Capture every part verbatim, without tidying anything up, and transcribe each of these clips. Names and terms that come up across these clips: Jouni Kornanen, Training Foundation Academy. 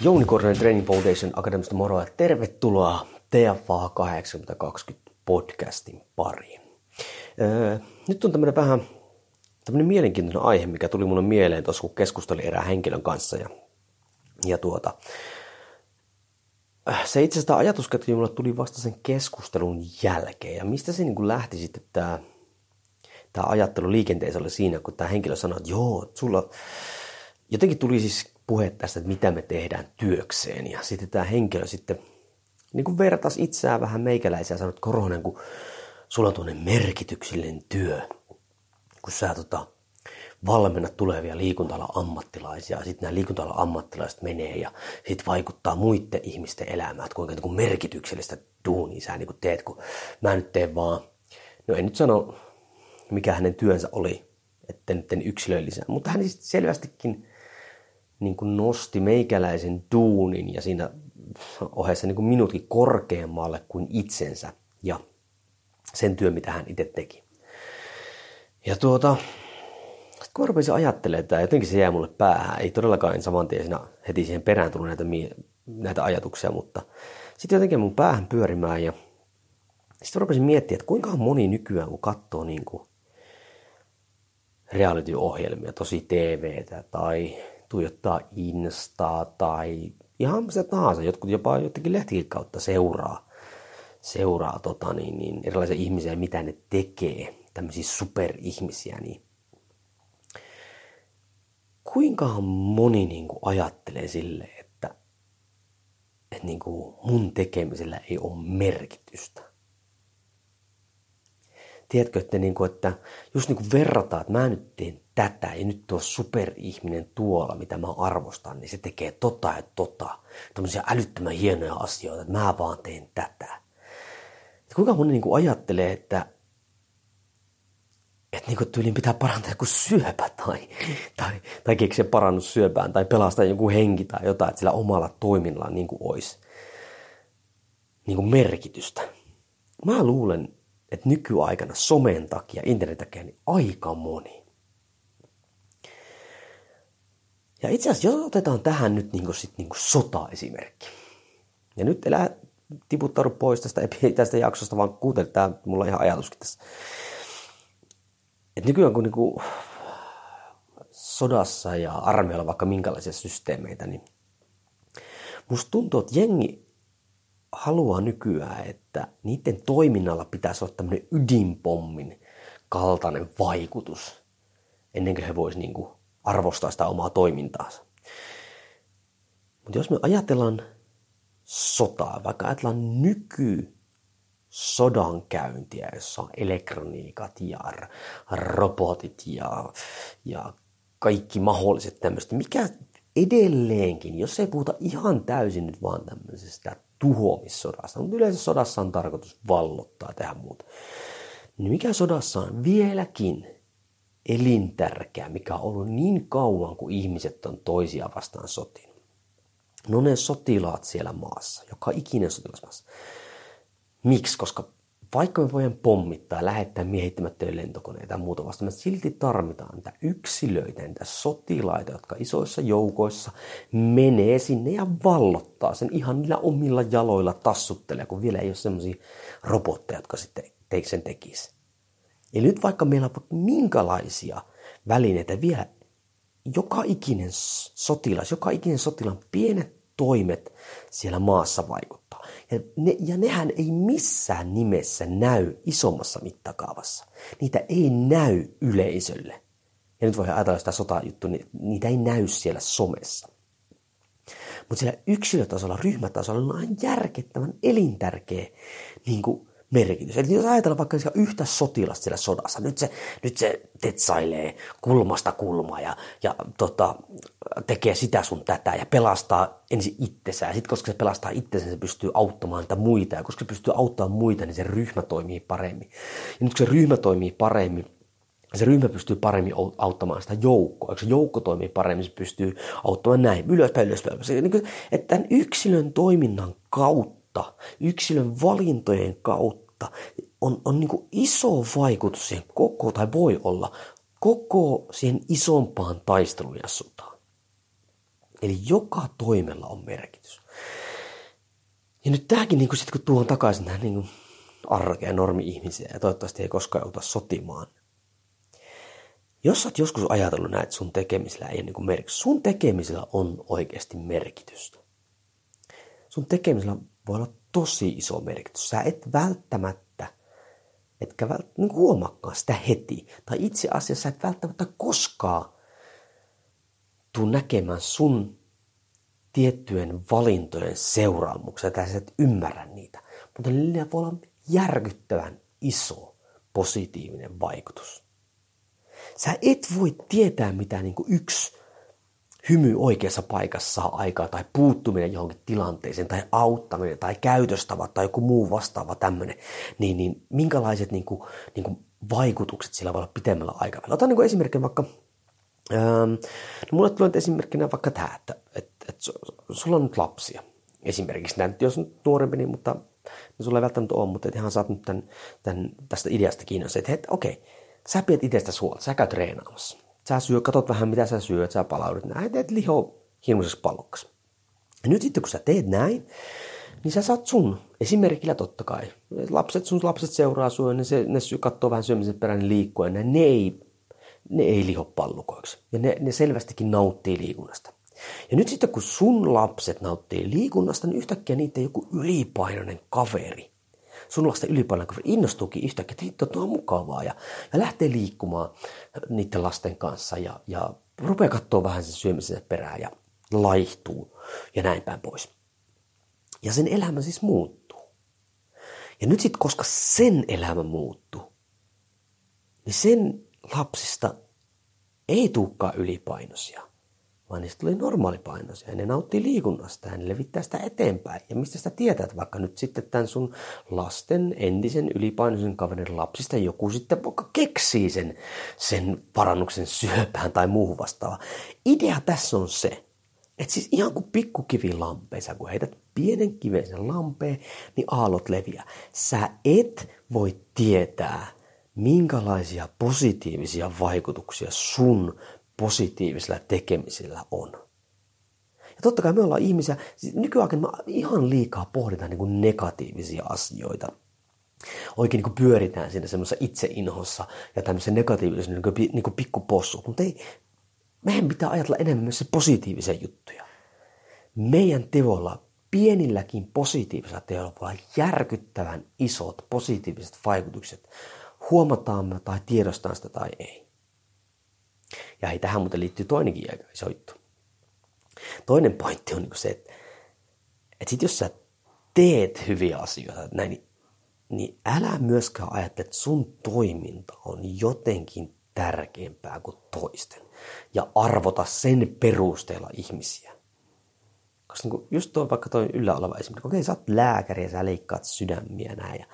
Jouni Kornanen Training Foundation Academysta moro ja tervetuloa T F A kahdeksankymmentä kaksikymmentä podcastin pariin. Öö, nyt on tämmöinen vähän tämmöinen mielenkiintoinen aihe, mikä tuli mulle mieleen tuossa, kun keskustelin erään henkilön kanssa. Ja, ja tuota, se itse asiassa tämä ajatusketju mulle tuli vasta sen keskustelun jälkeen. Ja mistä se niin kuin lähti sitten tämä, tämä ajattelu liikenteessä oli siinä, kun tämä henkilö sanoi, että joo, sulla jotenkin tuli siis puhe tästä, että mitä me tehdään työkseen. Ja sitten tämä henkilö sitten niin kuin vertasi itseään vähän meikäläisiä ja sanoi, että Korhonen, kun sulla on tuonne merkityksellinen työ, kun sä tota, valmennat tulevia liikunta-alan ammattilaisia, ja sitten nämä liikunta-alan ammattilaiset menee ja sitten vaikuttaa muiden ihmisten elämään, että kuinka niin kuin merkityksellistä duunia sä niin kuin teet, kun mä nyt teen vaan, no en nyt sano, mikä hänen työnsä oli, etten nyt yksilöllisiä, mutta hän sitten selvästikin niin kuin nosti meikäläisen duunin ja siinä ohessa niin kuin minutkin korkeammalle kuin itsensä ja sen työn, mitä hän itse teki. Ja tuota, sitten kun rupesin ajattelemaan, että jotenkin se jää mulle päähän. Ei todellakaan en saman tien siinä, heti siihen perään tullut näitä, näitä ajatuksia, mutta sitten jotenkin mun päähän pyörimään ja sitten rupesin miettimään, että kuinka moni nykyään, kun katsoo niin kuin reality-ohjelmia, tosi T V:tä tai tuijottaa Instaa tai ihan mitä tahansa. Jotkut jopa jotenkin lehtikin kautta seuraa, seuraa tota, niin, niin, erilaisia ihmisiä, mitä ne tekee, tämmöisiä superihmisiä. Niin kuinkahan moni niin kuin ajattelee silleen, että, että niin kuin mun tekemisellä ei ole merkitystä? Tiedätkö, että, niin kuin, että jos niin kuin verrataan, että mä nyt teen tätä ja nyt tuo superihminen tuolla, mitä mä arvostan, niin se tekee tota ja tota. Tämmöisiä älyttömän hienoja asioita, että mä vaan teen tätä. Et kuinka moni niin kuin ajattelee, että, että niin kuin tyyliin pitää parantaa joku syöpä tai, tai, tai keksiä parannus syöpään tai pelastaa joku henki tai jotain, että sillä omalla toiminnalla niin kuin olisi niin kuin merkitystä. Mä luulen, että nykyaikana somen takia, internetin takia, niin aika moni. Ja itse asiassa, jos otetaan tähän nyt niin kuin sit, niin kuin sota-esimerkki. Ja nyt elää tiputtaudu pois tästä, tästä jaksosta, vaan kuuntele, tämä mulla on ihan ajatuskin tässä. Et nykyään kun niin kuin sodassa ja armeijalla vaikka minkälaisia systeemeitä, niin musta tuntuu, että jengi haluaa nykyään, että niiden toiminnalla pitäisi olla tämmöinen ydinpommin kaltainen vaikutus, ennen kuin he voisivat niin kuin arvostaa sitä omaa toimintaansa. Mutta jos me ajatellaan sotaa, vaikka ajatellaan nykysodankäyntiä, jossa on elektroniikat ja robotit ja, ja kaikki mahdolliset tämmöiset, mikä edelleenkin, jos ei puhuta ihan täysin nyt vaan tämmöisestä tuhoamissodasta, mutta yleensä sodassa on tarkoitus vallottaa tehdä muuta. Niin mikä sodassa on vieläkin elintärkeä, mikä on ollut niin kauan, kun ihmiset on toisia vastaan sotiin. No ne sotilaat siellä maassa, joka ikinen sotilasmaassa. Miksi? Koska vaikka me voidaan pommittaa ja lähettää miehittämättöjä lentokoneita ja muuta vasta, me silti tarvitaan niitä yksilöitä, niitä sotilaita, jotka isoissa joukoissa menee sinne ja vallottaa sen ihan niillä omilla jaloilla tassuttelee, kun vielä ei ole sellaisia robotteja, jotka sitten sen tekisi. Eli nyt vaikka meillä on minkälaisia välineitä vielä, joka ikinen sotilas, joka ikinen sotilaan pienet toimet siellä maassa vaikuttaa. Ja, ne, ja nehän ei missään nimessä näy isommassa mittakaavassa. Niitä ei näy yleisölle. Ja nyt voi ajatella sitä sotajuttua, niin niitä ei näy siellä somessa. Mutta siellä yksilötasolla, ryhmätasolla on aivan järkettävän elintärkeä niin kuin merkitys. Eli jos ajatellaan vaikka yhtä sotilasta siellä sodassa, nyt se, nyt se tetsailee kulmasta kulmaa ja, ja tota, tekee sitä sun tätä ja pelastaa ensin itsensä. Sitten koska se pelastaa itsensä, se pystyy auttamaan niitä muita. Ja koska se pystyy auttamaan muita, niin se ryhmä toimii paremmin. Ja nyt kun se ryhmä toimii paremmin, se ryhmä pystyy paremmin auttamaan sitä joukkoa. Jos se joukko toimii paremmin, se pystyy auttamaan näin. Ylöspäin, ylöspäin. Että tämän yksilön toiminnan kautta, yksilön valintojen kautta on, on niin kuin iso vaikutus siihen koko, tai voi olla, koko siihen isompaan taisteluun ja sotaan. Eli joka toimella on merkitys. Ja nyt tämäkin, niin kuin sit, kun tuon takaisin tähän niin arkea normi-ihmisiä, ja toivottavasti ei koskaan jouta sotimaan. Jos sä oot joskus ajatellut näin, että sun tekemisellä ei ole niin merkitys, sun tekemisellä on oikeasti merkitystä. Sun tekemisellä voi olla tosi iso merkitys. Sä et välttämättä, etkä vält, niin huomaakaan sitä heti. Tai itse asiassa sä et välttämättä koskaan tuu näkemään sun tiettyjen valintojen seuraamuksia. Tai sä et ymmärrä niitä. Mutta niillä voi olla järkyttävän iso positiivinen vaikutus. Sä et voi tietää mitä niin kuin yksi hymy oikeassa paikassa saa aikaa tai puuttuminen johonkin tilanteeseen tai auttaminen tai käytöstavat tai joku muu vastaava tämmöinen, niin, niin minkälaiset niin kuin, niin kuin vaikutukset sillä voi olla pitemmällä aikavälillä. Otan niin esimerkkinä vaikka, ähm, no mulle tulee esimerkkinä vaikka tämä, että et, et, sulla on nyt lapsia esimerkiksi. Nämä nyt jos nyt nuorempi, niin, mutta niin sulla ei välttämättä ole, mutta ihan saat nyt tämän, tämän, tästä ideasta kiinnostaa, että et, okei, sä pidät itsestäsi huolta, sä käy treenaamassa. Sä syö, katot vähän mitä sä syöt, sä palaudut näin, teet lihoa hirmuisessa palloksi. Ja nyt sitten kun sä teet näin, niin sä saat sun esimerkillä totta kai. Lapset, sun lapset seuraa sua, ne, se, ne katsoo vähän syömisen perään, ne liikkuu ja ne, ne, ei, ne ei liho pallukoiksi. Ja ne, ne selvästikin nauttii liikunnasta. Ja nyt sitten kun sun lapset nauttii liikunnasta, niin yhtäkkiä niitä joku ylipainoinen kaveri. Sun lasten ylipäätään innostuukin yhtäkkiä, että hitto, tuo on mukavaa ja, ja lähtee liikkumaan niiden lasten kanssa ja, ja rupeaa katsoa vähän sen syömisen perään ja laihtuu ja näin päin pois. Ja sen elämä siis muuttuu. Ja nyt sitten, koska sen elämä muuttuu, niin sen lapsista ei tulekaan ylipainoisia, vaan niistä tulee normaalipainoisia ja ne nauttii liikunnasta ja ne levittää sitä eteenpäin. Ja mistä sitä tietää, että vaikka nyt sitten tämän sun lasten entisen ylipainoisen kaverin lapsista joku sitten vaikka keksii sen, sen parannuksen syöpään tai muuhun vastaavaan. Idea tässä on se, että siis ihan kuin pikkukivi lampeessa, kun heität pienen kivisen lampeen, niin aallot leviää. Sä et voi tietää, minkälaisia positiivisia vaikutuksia sun positiivisella tekemisellä on. Ja totta kai me ollaan ihmisiä, siis nykyaikana me ihan liikaa pohditaan niin kuin negatiivisia asioita. Oikein niin kuin pyöritään siinä semmoisessa itseinhossa ja tämmöisessä negatiivisessa niin kuin, niin kuin pikkupossu. Mutta ei, meidän pitää ajatella enemmän myös positiivisia juttuja. Meidän teolla, pienilläkin positiivisella teolla voi olla järkyttävän isot positiiviset vaikutukset. Huomataan me tai tiedostetaan sitä tai ei. Ja hei, tähän muuten liittyy toinenkin aika iso juttu. Toinen pointti on se, että, että sit jos sä teet hyviä asioita, näin, niin, niin älä myöskään ajattele, että sun toiminta on jotenkin tärkeämpää kuin toisten. Ja arvota sen perusteella ihmisiä. Koska niin just tuo vaikka tuo yllä oleva esimerkki, okei sä oot lääkäri ja sä leikkaat sydämiä näin ja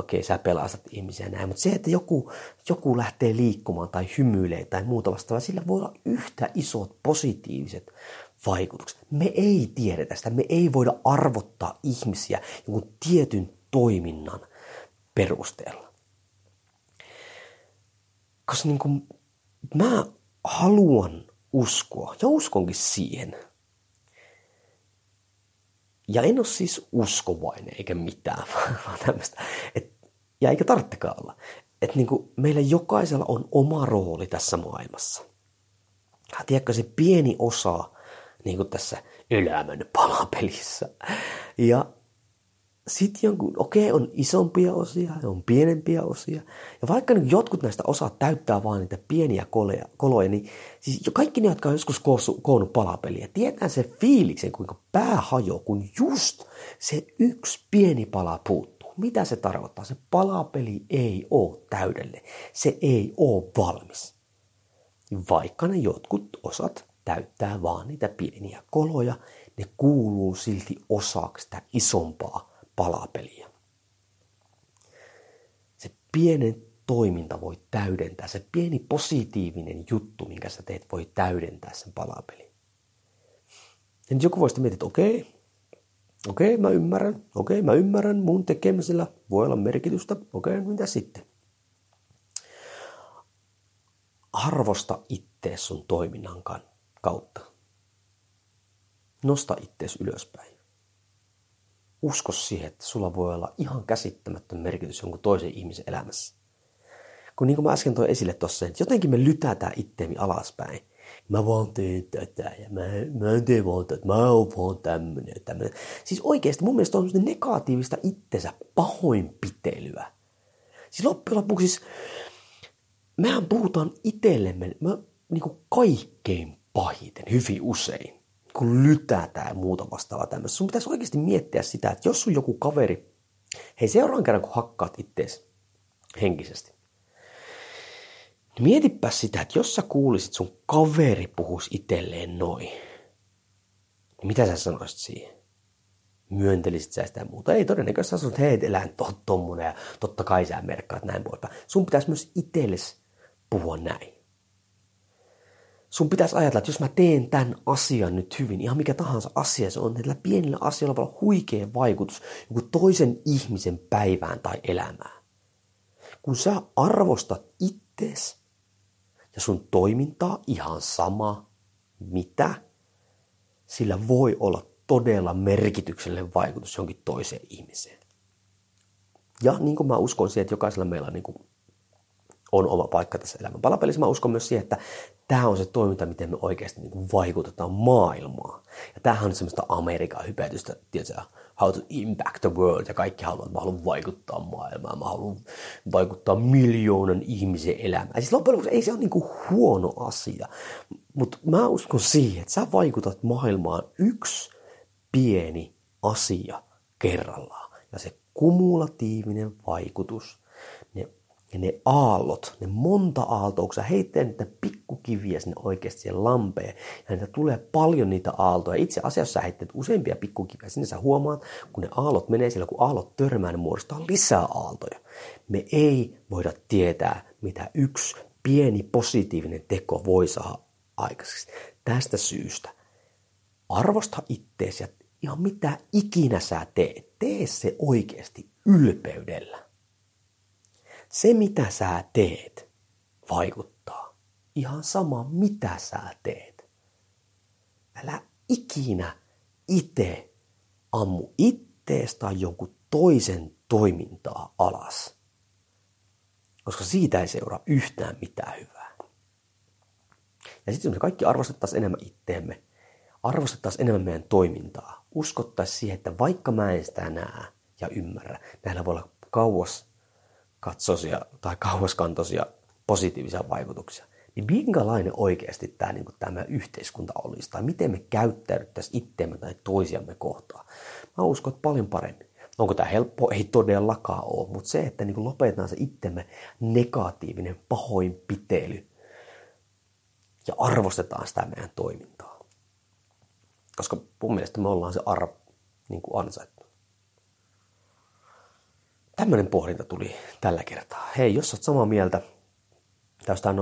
okei sä pelastat ihmisiä näin, mutta se, että joku, joku lähtee liikkumaan tai hymyilee tai muuta vastaavaa, sillä voi olla yhtä isot positiiviset vaikutukset. Me ei tiedetä sitä, me ei voida arvottaa ihmisiä jonkun tietyn toiminnan perusteella. Koska niin kuin, mä haluan uskoa ja uskonkin siihen. Ja en ole siis uskovainen eikä mitään, vaan tämmöistä. Et, ja eikä tarvitsekaan olla. Että niinku meillä jokaisella on oma rooli tässä maailmassa. Ja tiedätkö, se pieni osa niinku tässä elämän palapelissä. Ja sitten jonkun, okei, okay, on isompia osia, on pienempiä osia. Ja vaikka niin jotkut näistä osat täyttää vaan niitä pieniä koloja, koloja niin siis kaikki ne, jotka on joskus koonnut palapeliä, tietää sen fiiliksen, kuinka pää hajoaa, kun just se yksi pieni pala puuttuu. Mitä se tarkoittaa? Se palapeli ei ole täydellinen. Se ei ole valmis. Vaikka ne jotkut osat täyttää vaan niitä pieniä koloja, ne kuuluu silti osaksi sitä isompaa palapeliä. Se pienen toiminta voi täydentää, se pieni positiivinen juttu, minkä sä teet, voi täydentää sen palapelin. Ja nyt joku voi sitä miettiä, että okei, okay, okei okay, mä ymmärrän, okei okay, mä ymmärrän, mun tekemisellä voi olla merkitystä, okei okay, mitä sitten? Arvosta ittees sun toiminnan kautta. Nosta ittees ylöspäin. Usko siihen, että sulla voi olla ihan käsittämätön merkitys jonkun toisen ihmisen elämässä. Kun niin kuin mä äsken toin esille tuossa, että jotenkin me lytätään itteemi alaspäin. Mä vaan teen tätä ja mä, mä teen vaan tätä, mä oon vaan tämmönen ja tämmönen. Siis oikeasti mun mielestä on semmoista negatiivista itsensä pahoinpitelyä. Siis loppujen lopuksi siis, mehän puhutaan itsellemme me, niin kuin kaikkein pahiten hyvin usein. Kun lytätään ja muuta vastaavaa tämmöistä. Sun pitäisi oikeasti miettiä sitä, että jos sun joku kaveri, hei seuraan kerran kun hakkaat ittees henkisesti, niin mietipä sitä, että jos sä kuulisit sun kaveri puhuis itselleen noin, niin mitä sä sanoisit siihen? Myöntelisit sä sitä muuta? Ei todennäköisesti sä sanoit, hei elän tommonen ja totta kai sä merkkaat näin poispäin. Sun pitäisi myös itsellesi puhua näin. Sun pitäisi ajatella, että jos mä teen tämän asian nyt hyvin, ihan mikä tahansa asia se on, että tällä pienillä asioilla voi olla huikea vaikutus joku toisen ihmisen päivään tai elämään. Kun sä arvostat ittees ja sun toimintaa ihan sama, mitä, sillä voi olla todella merkityksellinen vaikutus jonkin toiseen ihmiseen. Ja niin kuin mä uskon siihen, että jokaisella meillä on niin kuin on oma paikka tässä elämän palapelissä. Mä uskon myös siihen, että tämä on se toiminta, miten me oikeasti niin kuin vaikutetaan maailmaan. Ja tämähän on semmoista Amerikan hypetystä, tiedätkö, how to impact the world. Ja kaikki haluaa, että mä haluan vaikuttaa maailmaan. Mä haluan vaikuttaa miljoonan ihmisen elämään. Ja siis loppujen lopuksi ei se ole niin kuin huono asia. Mutta mä uskon siihen, että sä vaikutat maailmaan yksi pieni asia kerrallaan. Ja se kumulatiivinen vaikutus, ne ja ne aallot, ne monta aaltoa, kun sä heittää niitä pikkukiviä sinne oikeasti siihen lampeen, ja niitä tulee paljon niitä aaltoja. Itse asiassa sä heittät useampia pikkukiviä, sinne sä huomaat, kun ne aallot menee siellä, kun aallot törmää, ne muodostaa lisää aaltoja. Me ei voida tietää, mitä yksi pieni positiivinen teko voi saada aikaiseksi. Tästä syystä arvosta itteesi ja ihan mitä ikinä sä teet, tee se oikeasti ylpeydellä. Se, mitä sä teet, vaikuttaa. Ihan sama, mitä sä teet. Älä ikinä itse ammu ittees tai jonkun toisen toimintaa alas. Koska siitä ei seuraa yhtään mitään hyvää. Ja sitten me kaikki arvostettaisiin enemmän itteemme. Arvostettaisiin enemmän meidän toimintaa. Uskottaisiin siihen, että vaikka mä en sitä näe ja ymmärrä, näillä voi olla kauas katsoisia tai kauaskantoisia positiivisia vaikutuksia, niin minkälainen oikeasti tämä, niin tämä yhteiskunta olisi, tai miten me käyttäydyttäisiin itseämme tai toisiamme kohtaan. Mä uskon, että paljon paremmin. Onko tämä helppoa? Ei todellakaan ole, mutta se, että niin lopetetaan se itsemme negatiivinen pahoinpitely ja arvostetaan sitä meidän toimintaa. Koska mun mielestä me ollaan se arvo niin ansaittu. Tämmöinen pohdinta tuli tällä kertaa. Hei, jos olet samaa mieltä, tästä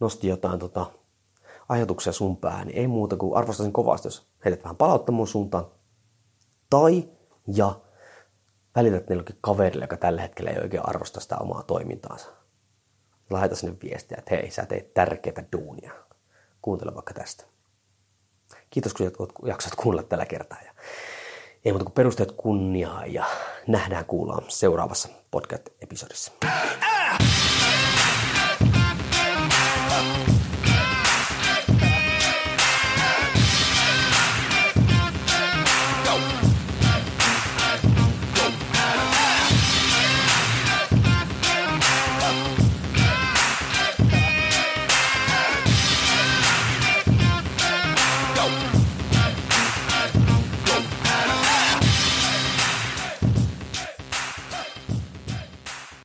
nosti jotain tota, ajatuksia sun päähän, niin ei muuta kuin arvostaisin kovasti, jos heität vähän palautta mun suuntaan. Tai ja välität neillekin kaverille, joka tällä hetkellä ei oikein arvosta sitä omaa toimintaansa. Lähetä sinne viestiä, että hei, sä teet tärkeää duunia. Kuuntele vaikka tästä. Kiitos, kun jaksat kuunnella tällä kertaa. Ja ei muuta kuin perusteet kunniaa ja nähdään kuullaan seuraavassa podcast-episodissa.